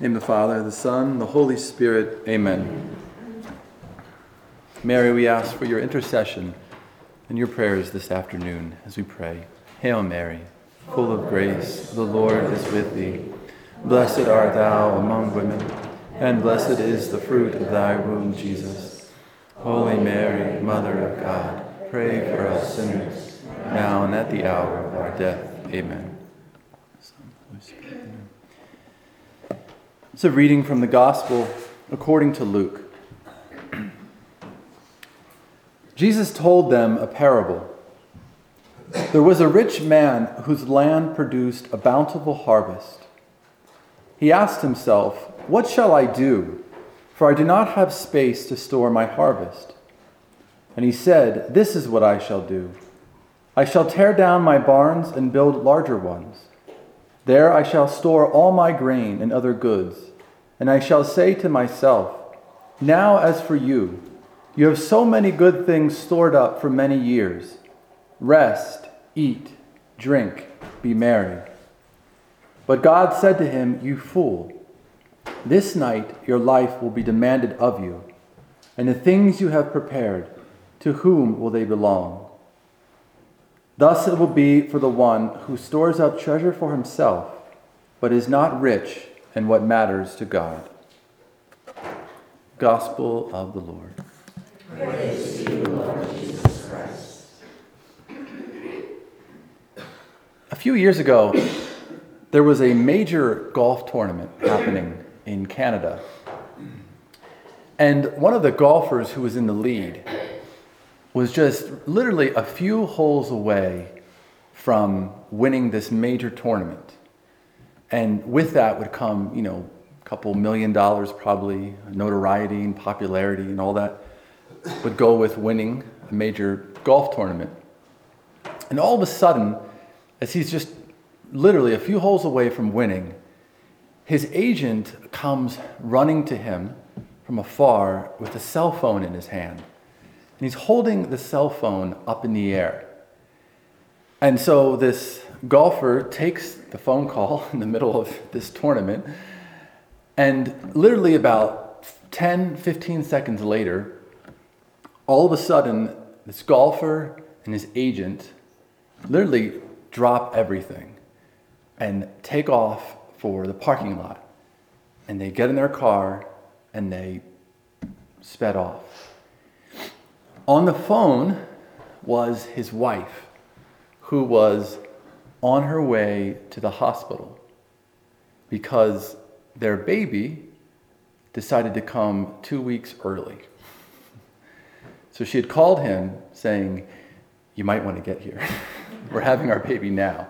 In the name of the Father, the Son, the Holy Spirit. Amen. Mary, we ask for your intercession and your prayers this afternoon as we pray. Hail Mary, full of grace, the Lord is with thee. Blessed art thou among women, and blessed is the fruit of thy womb, Jesus. Holy Mary, Mother of God, pray for us sinners, now and at the hour of our death. Amen. It's a reading from the Gospel according to Luke. Jesus told them a parable. There was a rich man whose land produced a bountiful harvest. He asked himself, "What shall I do? For I do not have space to store my harvest." And he said, "This is what I shall do. I shall tear down my barns and build larger ones. There I shall store all my grain and other goods. And I shall say to myself, 'Now as for you, you have so many good things stored up for many years. Rest, eat, drink, be merry.' But God said to him, 'You fool, this night your life will be demanded of you, and the things you have prepared, to whom will they belong?' Thus it will be for the one who stores up treasure for himself, but is not rich in what matters to God." Gospel of the Lord. Praise to you, Lord Jesus Christ. A few years ago, there was a major golf tournament happening in Canada. And one of the golfers who was in the lead was just literally a few holes away from winning this major tournament. And with that would come, a couple $1 million probably, notoriety and popularity and all that would go with winning a major golf tournament. And all of a sudden, as he's just literally a few holes away from winning, his agent comes running to him from afar with a cell phone in his hand. And he's holding the cell phone up in the air. And so this golfer takes the phone call in the middle of this tournament, and literally about 10, 15 seconds later, all of a sudden, this golfer and his agent literally drop everything and take off for the parking lot. And they get in their car and they sped off. On the phone was his wife, who was on her way to the hospital because their baby decided to come 2 weeks early. So she had called him saying, "You might want to get here. We're having our baby now."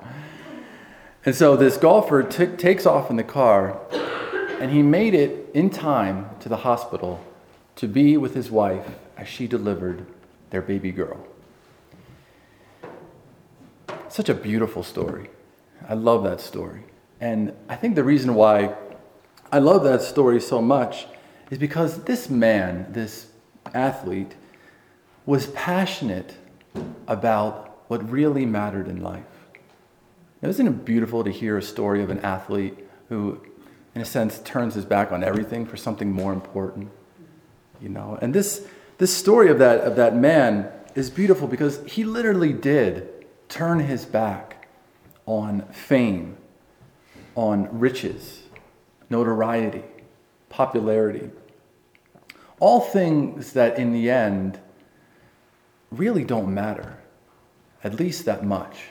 And so this golfer takes off in the car, and he made it in time to the hospital to be with his wife as she delivered their baby girl. Such a beautiful story. I love that story. And I think the reason why I love that story so much is because this man, this athlete, was passionate about what really mattered in life. Now, isn't it beautiful to hear a story of an athlete who, in a sense, turns his back on everything for something more important? And this story of that man is beautiful because he literally did turn his back on fame, on riches, notoriety, popularity, all things that in the end really don't matter, at least that much.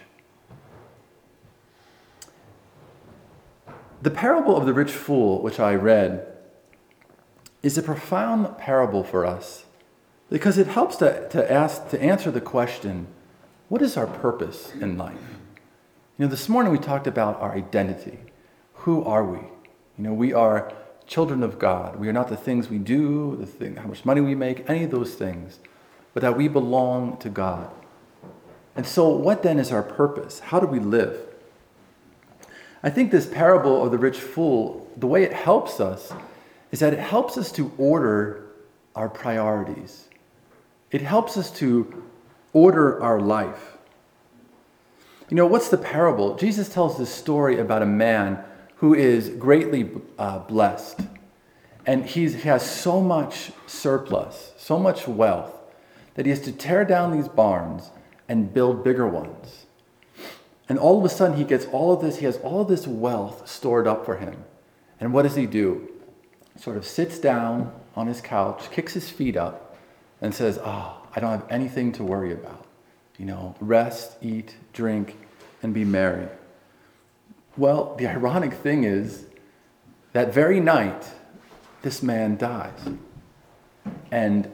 The parable of the rich fool, which I read, is a profound parable for us because it helps to answer the question, what is our purpose in life? This morning we talked about our identity. Who are we? We are children of God. We are not the things we do, how much money we make, any of those things, but that we belong to God. And so what then is our purpose? How do we live? I think this parable of the rich fool, the way it helps us is that it helps us to order our priorities. It helps us to order our life. What's the parable? Jesus tells this story about a man who is greatly blessed. And he has so much surplus, so much wealth, that he has to tear down these barns and build bigger ones. And all of a sudden, he gets all of this, he has all of this wealth stored up for him. And what does he do? Sort of sits down on his couch, kicks his feet up, and says, I don't have anything to worry about. Rest, eat, drink, and be merry. Well, the ironic thing is, that very night, this man dies. And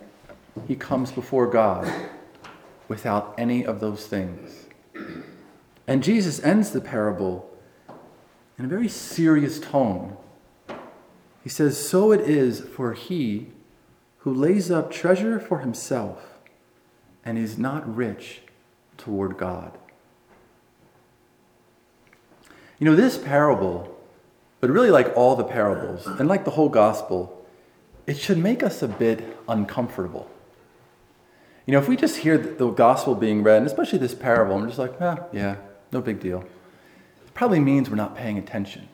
he comes before God without any of those things. And Jesus ends the parable in a very serious tone. He says, "So it is for he who lays up treasure for himself and is not rich toward God." This parable, but really like all the parables and like the whole gospel, it should make us a bit uncomfortable. If we just hear the gospel being read, and especially this parable, I'm just like, yeah, no big deal. It probably means we're not paying attention.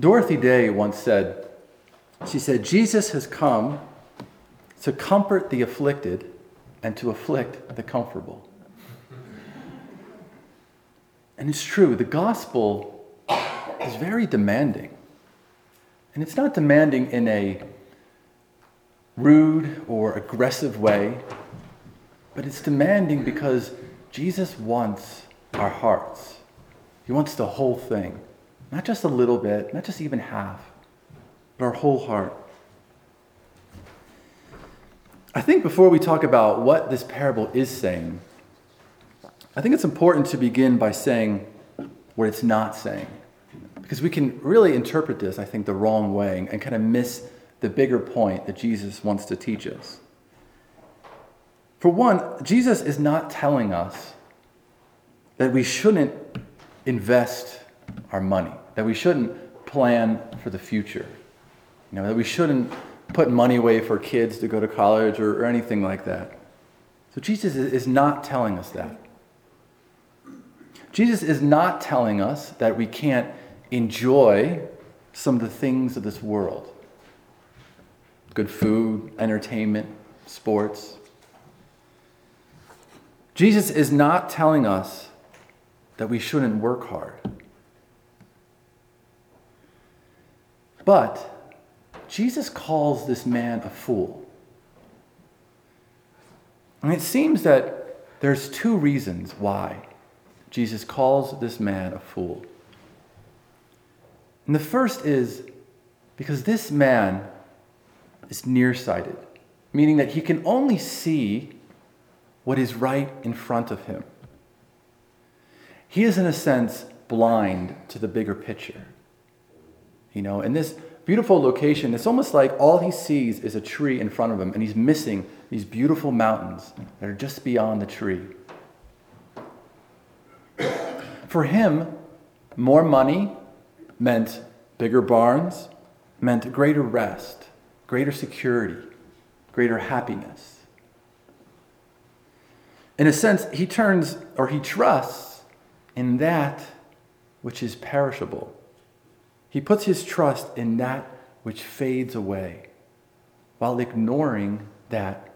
Dorothy Day once said, she said, "Jesus has come to comfort the afflicted and to afflict the comfortable." And it's true, the gospel is very demanding. And it's not demanding in a rude or aggressive way, but it's demanding because Jesus wants our hearts. He wants the whole thing, not just a little bit, not just even half, but our whole heart. I think before we talk about what this parable is saying, I think it's important to begin by saying what it's not saying, because we can really interpret this, I think, the wrong way and kind of miss the bigger point that Jesus wants to teach us. For one, Jesus is not telling us that we shouldn't invest our money, that we shouldn't plan for the future, that we shouldn't put money away for kids to go to college or anything like that. So Jesus is not telling us that. Jesus is not telling us that we can't enjoy some of the things of this world. Good food, entertainment, sports. Jesus is not telling us that we shouldn't work hard. But Jesus calls this man a fool. And it seems that there's two reasons why Jesus calls this man a fool. And the first is because this man is nearsighted, meaning that he can only see what is right in front of him. He is, in a sense, blind to the bigger picture. In this beautiful location, it's almost like all he sees is a tree in front of him, and he's missing these beautiful mountains that are just beyond the tree. For him, more money meant bigger barns, meant greater rest, greater security, greater happiness. In a sense, he trusts in that which is perishable. He puts his trust in that which fades away, while ignoring that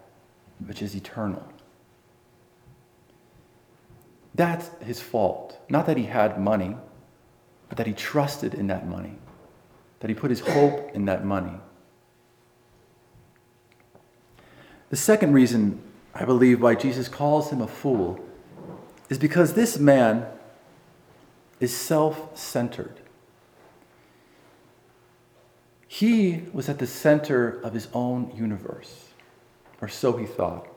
which is eternal. That's his fault. Not that he had money, but that he trusted in that money, that he put his hope in that money. The second reason, I believe, why Jesus calls him a fool is because this man is self-centered. He was at the center of his own universe, or so he thought.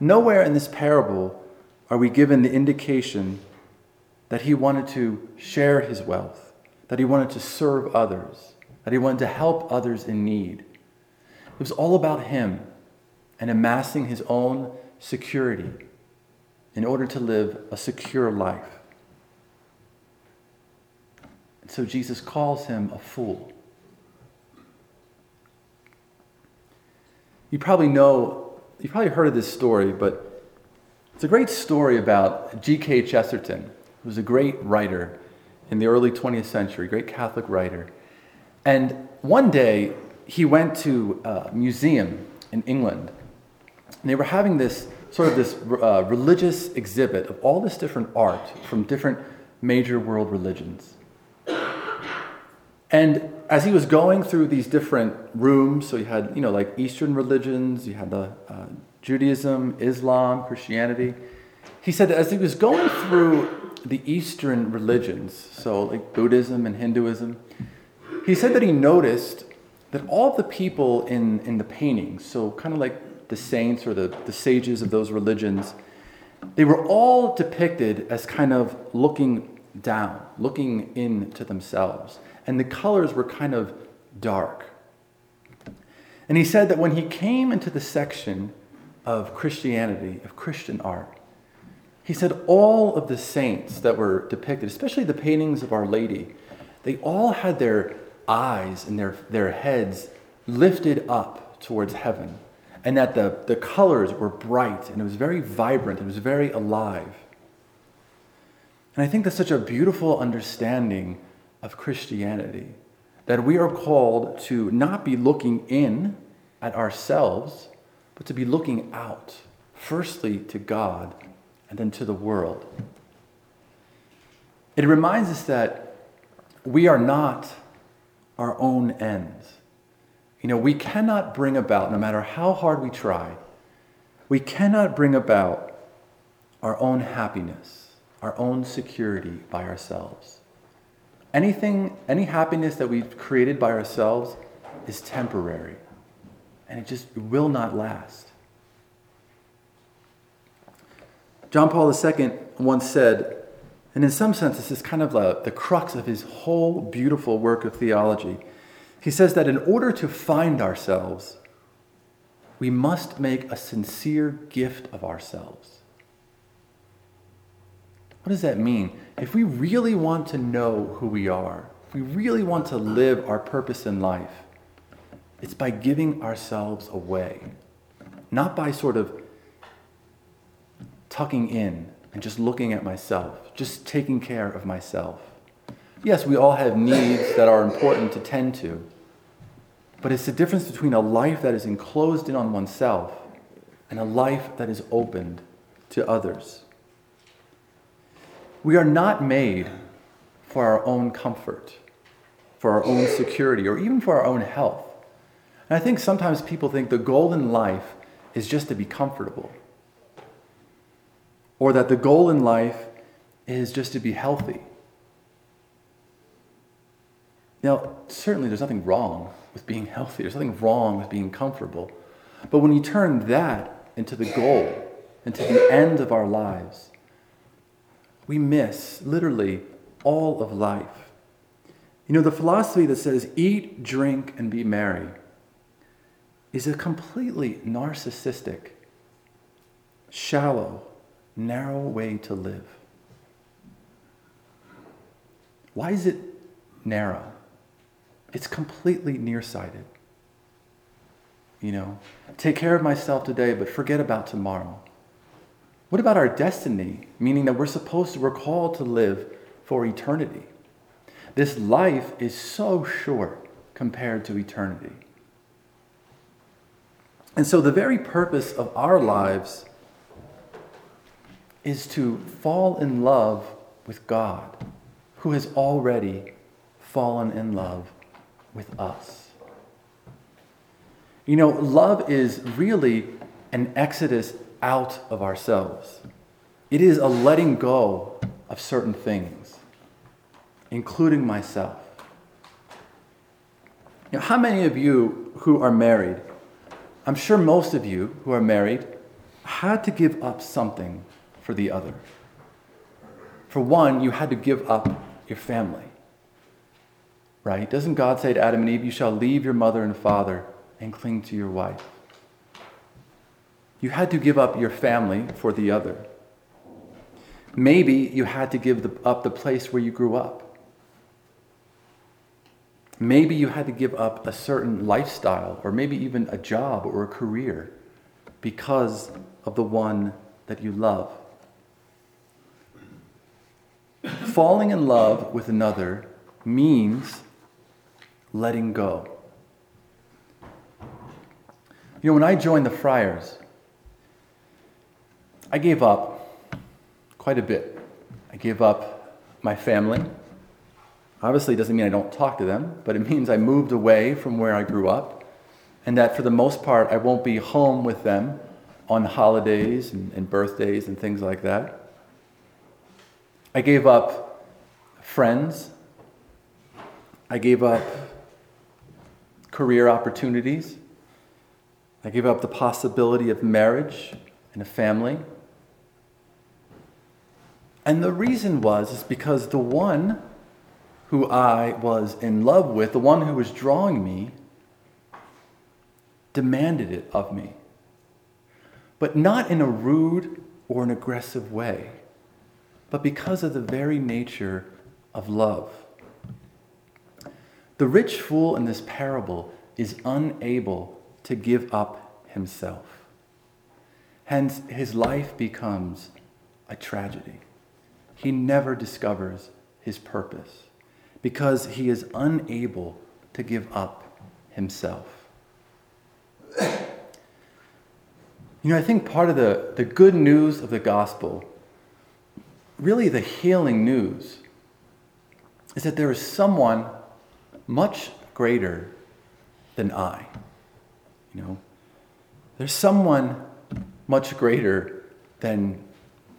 Nowhere in this parable are we given the indication that he wanted to share his wealth, that he wanted to serve others, that he wanted to help others in need. It was all about him and amassing his own security in order to live a secure life. And so Jesus calls him a fool. You probably heard of this story, but it's a great story about G.K. Chesterton, who was a great writer in the early 20th century, great Catholic writer. And one day he went to a museum in England, and they were having this sort of this religious exhibit of all this different art from different major world religions. And as he was going through these different rooms, so you had, like Eastern religions, you had the Judaism, Islam, Christianity. He said that as he was going through the Eastern religions, so like Buddhism and Hinduism, he said that he noticed that all of the people in the paintings, so kind of like the saints or the sages of those religions, they were all depicted as kind of looking down, looking into themselves. And the colors were kind of dark. And he said that when he came into the section of Christianity, of Christian art, he said all of the saints that were depicted, especially the paintings of Our Lady, they all had their eyes and their heads lifted up towards heaven, and that the colors were bright, and it was very vibrant, it was very alive. And I think that's such a beautiful understanding of Christianity, that we are called to not be looking in at ourselves, but to be looking out, firstly to God and then to the world. It reminds us that we are not our own ends. We cannot bring about, no matter how hard we try, we cannot bring about our own happiness, our own security by ourselves. Any happiness that we've created by ourselves is temporary, and it just will not last. John Paul II once said, and in some sense this is kind of the crux of his whole beautiful work of theology, he says that in order to find ourselves, we must make a sincere gift of ourselves. What does that mean? If we really want to know who we are, if we really want to live our purpose in life, it's by giving ourselves away, not by sort of tucking in and just looking at myself, just taking care of myself. Yes, we all have needs that are important to tend to, but it's the difference between a life that is enclosed in on oneself and a life that is opened to others. We are not made for our own comfort, for our own security, or even for our own health. And I think sometimes people think the goal in life is just to be comfortable, or that the goal in life is just to be healthy. Now, certainly there's nothing wrong with being healthy. There's nothing wrong with being comfortable. But when you turn that into the goal, into the end of our lives, we miss, literally, all of life. The philosophy that says, eat, drink, and be merry is a completely narcissistic, shallow, narrow way to live. Why is it narrow? It's completely nearsighted. Take care of myself today, but forget about tomorrow. What about our destiny, meaning that we're called to live for eternity? This life is so short compared to eternity. And so the very purpose of our lives is to fall in love with God, who has already fallen in love with us. Love is really an exodus out of ourselves. It is a letting go of certain things, including myself. How many of you who are married, I'm sure most of you who are married, had to give up something for the other. For one, you had to give up your family, right? Doesn't God say to Adam and Eve, you shall leave your mother and father and cling to your wife? You had to give up your family for the other. Maybe you had to give up the place where you grew up. Maybe you had to give up a certain lifestyle, or maybe even a job or a career, because of the one that you love. falling in love with another means letting go. You know, when I joined the Friars, I gave up quite a bit. I gave up my family. Obviously, it doesn't mean I don't talk to them, but it means I moved away from where I grew up, and that for the most part, I won't be home with them on holidays and birthdays and things like that. I gave up friends. I gave up career opportunities. I gave up the possibility of marriage and a family. And the reason is because the one who I was in love with, the one who was drawing me, demanded it of me. But not in a rude or an aggressive way, but because of the very nature of love. The rich fool in this parable is unable to give up himself. Hence, his life becomes a tragedy. He never discovers his purpose because he is unable to give up himself. You know, I think part of the good news of the gospel, really the healing news, is that there is someone much greater than I. You know, there's someone much greater than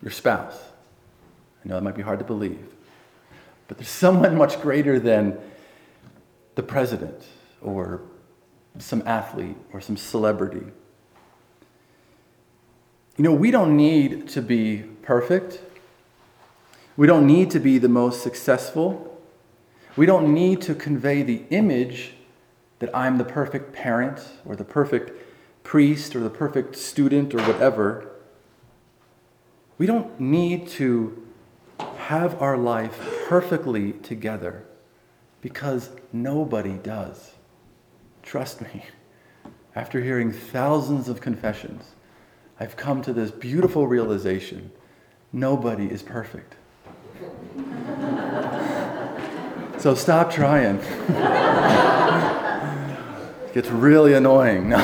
your spouse. I know that might be hard to believe, but there's someone much greater than the president or some athlete or some celebrity. You know, we don't need to be perfect. We don't need to be the most successful. We don't need to convey the image that I'm the perfect parent or the perfect priest or the perfect student or whatever. We don't need to have our life perfectly together because nobody does. Trust me, after hearing thousands of confessions, I've come to this beautiful realization: nobody is perfect. So stop trying. It gets really annoying. No,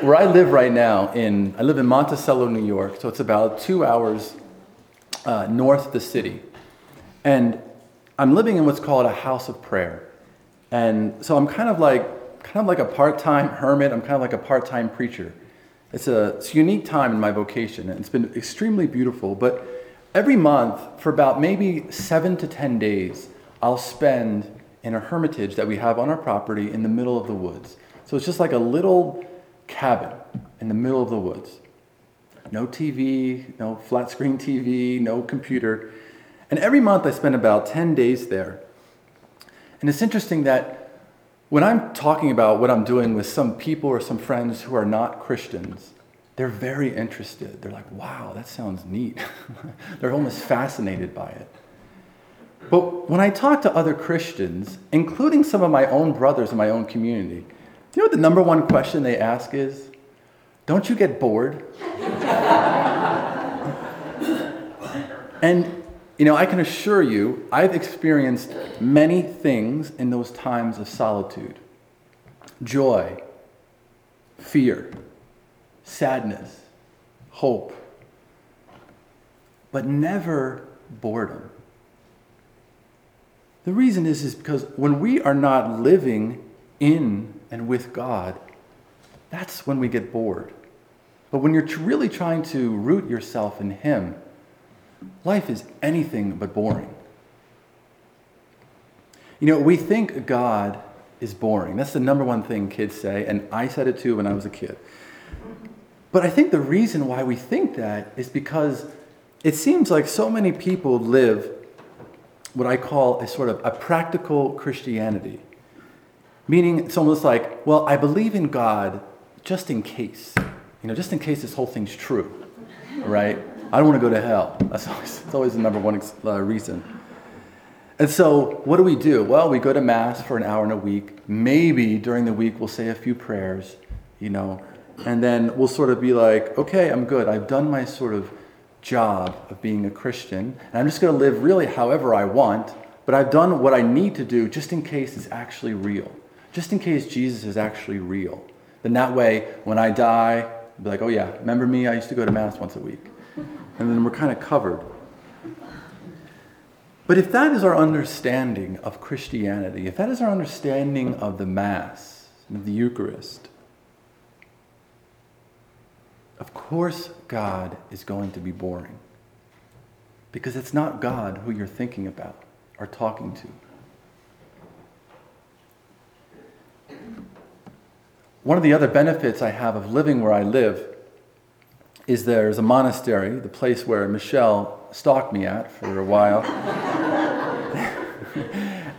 where I live right now, I live in Monticello, New York, so it's about 2 hours north of the city. And I'm living in what's called a house of prayer. And so I'm kind of like a part-time hermit. I'm kind of like a part-time preacher. It's a unique time in my vocation, and it's been extremely beautiful. But every month, for about maybe 7 to 10 days, I'll spend in a hermitage that we have on our property in the middle of the woods. So it's just like a little cabin in the middle of the woods. No TV, no flat screen TV, no computer. And every month I spend about 10 days there. And it's interesting that when I'm talking about what I'm doing with some people or some friends who are not Christians, they're very interested. They're like, wow, that sounds neat. They're almost fascinated by it. But when I talk to other Christians, including some of my own brothers in my own community, do you know what the number one question they ask is? Don't you get bored? And you know, I can assure you, I've experienced many things in those times of solitude. Joy, fear, sadness, hope, but never boredom. The reason is because when we are not living in and with God, that's when we get bored. But when you're really trying to root yourself in Him, life is anything but boring. You know, we think God is boring. That's the number one thing kids say, and I said it too when I was a kid. But I think the reason why we think that is because it seems like so many people live what I call a sort of a practical Christianity. Meaning it's almost like, well, I believe in God just in case. You know, just in case this whole thing's true, right? I don't want to go to hell. That's always the number one reason. And so what do? Well, we go to Mass for an hour in a week. Maybe during the week we'll say a few prayers, you know, And then we'll sort of be like, okay, I'm good. I've done my sort of job of being a Christian, and I'm just going to live really however I want, but I've done what I need to do just in case it's actually real, just in case Jesus is actually real. Then that way, when I die, I'll be like, oh yeah, remember me? I used to go to Mass once a week. And then we're kind of covered. But if that is our understanding of Christianity, if that is our understanding of the Mass, of the Eucharist, of course God is going to be boring. Because it's not God who you're thinking about or talking to. One of the other benefits I have of living where I live is there's a monastery, the place where Michelle stalked me at for a while.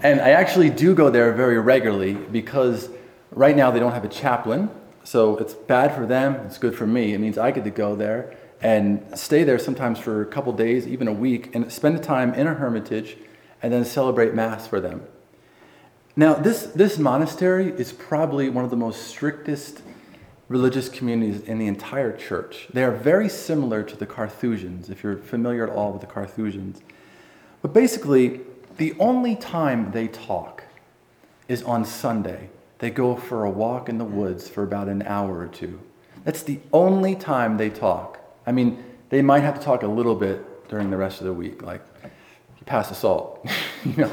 And I actually do go there very regularly because right now they don't have a chaplain, so it's bad for them, it's good for me. It means I get to go there and stay there sometimes for a couple days, even a week, and spend time in a hermitage and then celebrate Mass for them. Now, this monastery is probably one of the most strictest religious communities in the entire church. They are very similar to the Carthusians, if you're familiar at all with the Carthusians. But basically, the only time they talk is on Sunday. They go for a walk in the woods for about an hour or two. That's the only time they talk. I mean, they might have to talk a little bit during the rest of the week, like, you pass the salt, or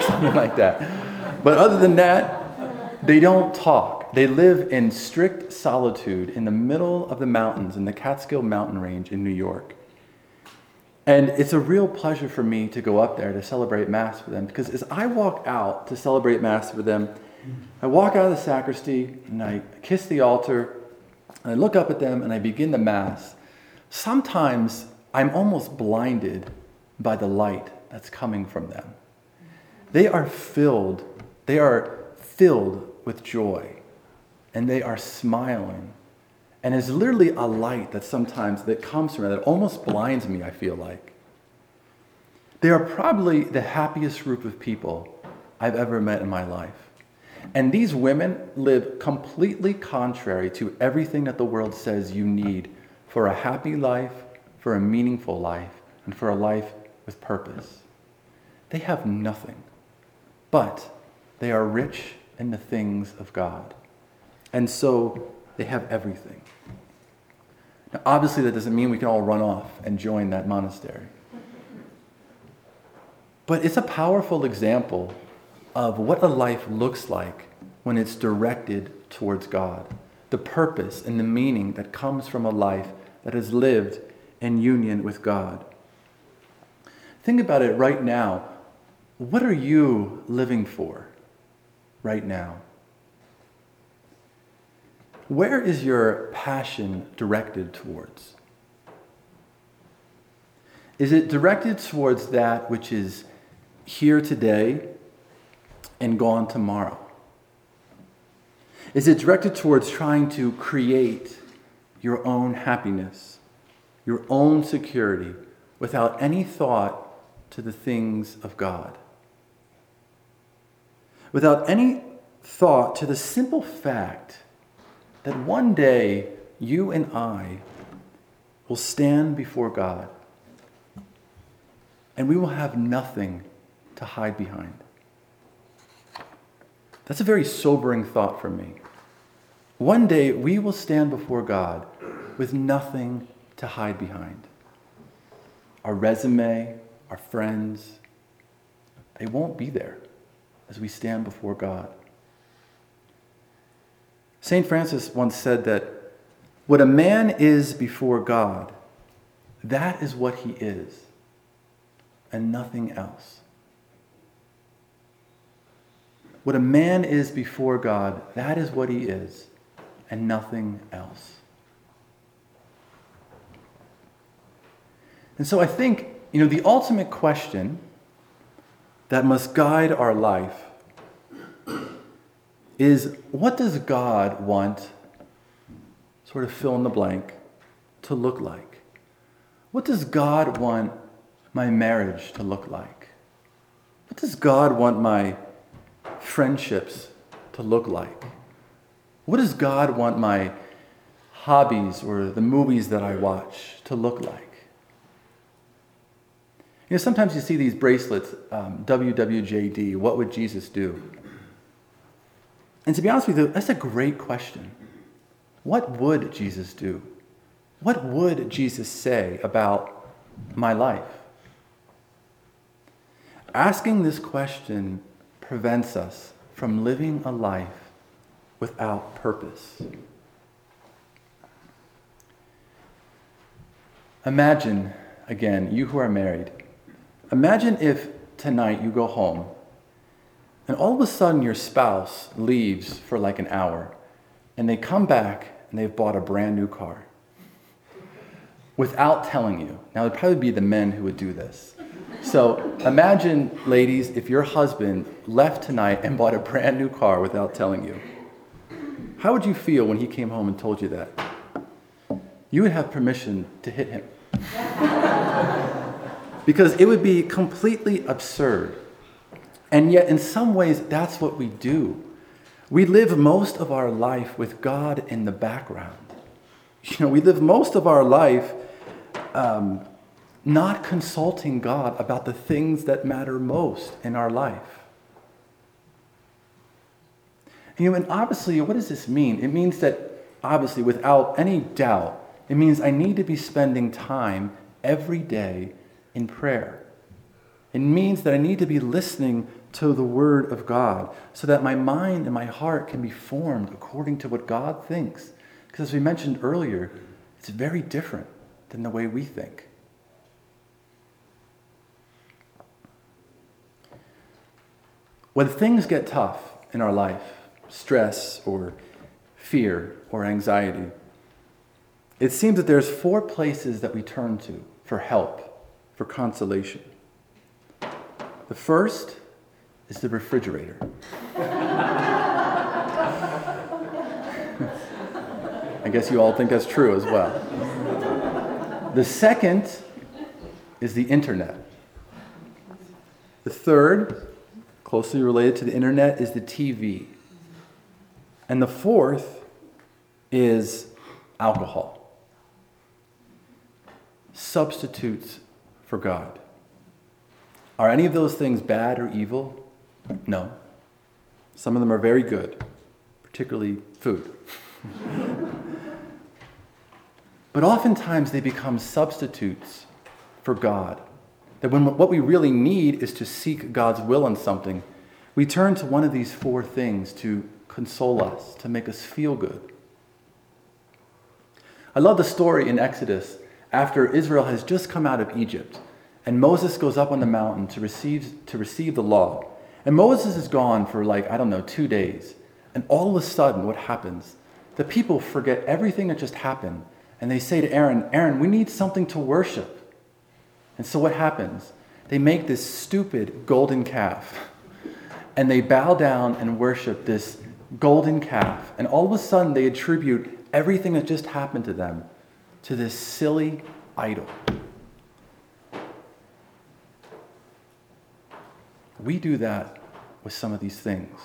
something like that. But other than that, they don't talk. They live in strict solitude in the middle of the mountains in the Catskill Mountain Range in New York. And it's a real pleasure for me to go up there to celebrate Mass for them, because as I walk out to celebrate Mass for them, I walk out of the sacristy and I kiss the altar and I look up at them and I begin the Mass. Sometimes I'm almost blinded by the light that's coming from them. They are filled with joy. And they are smiling. And it's literally a light that sometimes that comes from it that almost blinds me, I feel like. They are probably the happiest group of people I've ever met in my life. And these women live completely contrary to everything that the world says you need for a happy life, for a meaningful life, and for a life with purpose. They have nothing, but they are rich in the things of God. And so they have everything. Now, obviously, that doesn't mean we can all run off and join that monastery. But it's a powerful example of what a life looks like when it's directed towards God, the purpose and the meaning that comes from a life that is lived in union with God. Think about it right now. What are you living for right now? Where is your passion directed towards? Is it directed towards that which is here today and gone tomorrow? Is it directed towards trying to create your own happiness, your own security, without any thought to the things of God? Without any thought to the simple fact that one day you and I will stand before God and we will have nothing to hide behind. That's a very sobering thought for me. One day we will stand before God with nothing to hide behind. Our resume, our friends, they won't be there as we stand before God. St. Francis once said that what a man is before God, that is what he is, and nothing else. What a man is before God, that is what he is, and nothing else. And so I think, the ultimate question that must guide our life is, what does God want, sort of fill in the blank, to look like? What does God want my marriage to look like? What does God want my friendships to look like? What does God want my hobbies or the movies that I watch to look like. You know, sometimes you see these bracelets, WWJD, what would Jesus do? And to be honest with you, that's a great question. What would Jesus do? What would Jesus say about my life? Asking this question prevents us from living a life without purpose. Imagine, again, you who are married, imagine if tonight you go home and all of a sudden your spouse leaves for like an hour and they come back and they've bought a brand new car without telling you. Now, it would probably be the men who would do this. So imagine, ladies, if your husband left tonight and bought a brand new car without telling you. How would you feel when he came home and told you that? You would have permission to hit him. Because it would be completely absurd. And yet, in some ways, that's what we do. We live most of our life with God in the background. You know, we live most of our life not consulting God about the things that matter most in our life. You know, and obviously, what does this mean? It means that, obviously, without any doubt, it means I need to be spending time every day in prayer. It means that I need to be listening to the Word of God so that my mind and my heart can be formed according to what God thinks. Because as we mentioned earlier, it's very different than the way we think. When things get tough in our life, stress or fear or anxiety, it seems that there's four places that we turn to for help, for consolation. The first is the refrigerator. I guess you all think that's true as well. The second is the internet. The third, closely related to the internet, is the TV. And the fourth is alcohol. Substitutes for God. Are any of those things bad or evil? No. Some of them are very good, particularly food. But oftentimes they become substitutes for God. That when what we really need is to seek God's will on something, we turn to one of these four things to console us, to make us feel good. I love the story in Exodus after Israel has just come out of Egypt and Moses goes up on the mountain to receive the law. And Moses is gone for 2 days. And all of a sudden what happens? The people forget everything that just happened and they say to Aaron, we need something to worship. And so what happens? They make this stupid golden calf and they bow down and worship this golden calf. And all of a sudden they attribute everything that just happened to them to this silly idol. We do that with some of these things.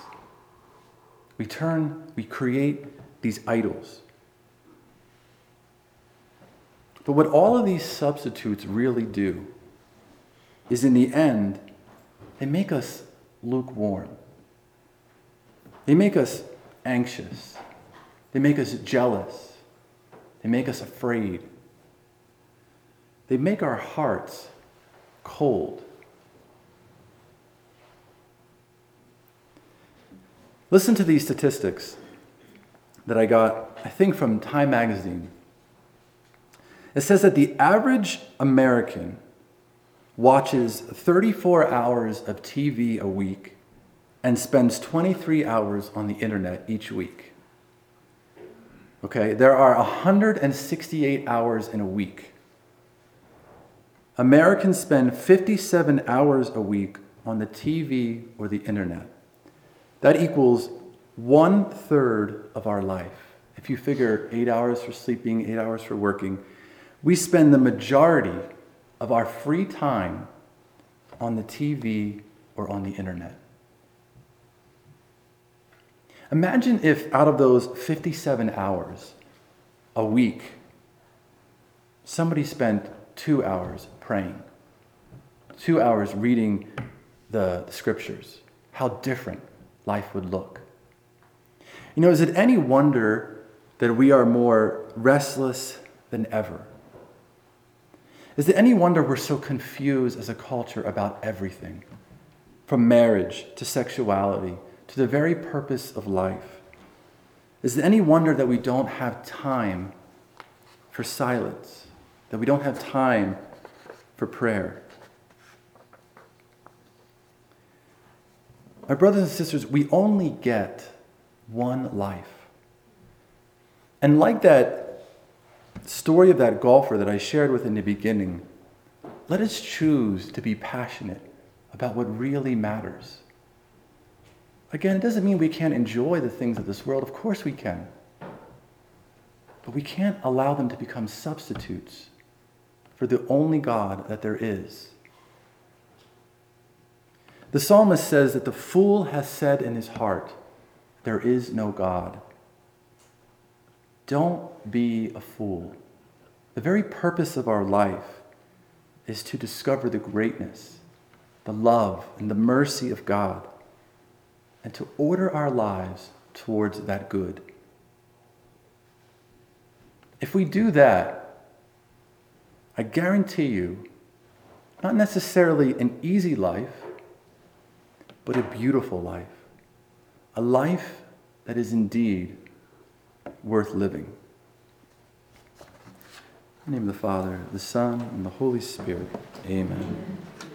We create these idols. But what all of these substitutes really do is, in the end, they make us lukewarm. They make us anxious. They make us jealous. They make us afraid. They make our hearts cold. Listen to these statistics that I got, I think, from Time magazine. It says that the average American watches 34 hours of TV a week and spends 23 hours on the internet each week. Okay, there are 168 hours in a week. Americans spend 57 hours a week on the TV or the internet. That equals 1/3 of our life. If you figure 8 hours for sleeping, 8 hours for working, we spend the majority of our free time on the TV or on the internet. Imagine if out of those 57 hours, a week, somebody spent 2 hours praying, 2 hours reading the scriptures, how different life would look. You know, is it any wonder that we are more restless than ever? Is it any wonder we're so confused as a culture about everything, from marriage to sexuality to the very purpose of life? Is it any wonder that we don't have time for silence, that we don't have time for prayer? My brothers and sisters, we only get one life. And like that story of that golfer that I shared with in the beginning, let us choose to be passionate about what really matters. Again, it doesn't mean we can't enjoy the things of this world. Of course we can. But we can't allow them to become substitutes for the only God that there is. The psalmist says that the fool has said in his heart, "There is no God." Don't be a fool. The very purpose of our life is to discover the greatness, the love, and the mercy of God, and to order our lives towards that good. If we do that, I guarantee you, not necessarily an easy life, but a beautiful life, a life that is indeed worth living. In the name of the Father, the Son, and the Holy Spirit, amen.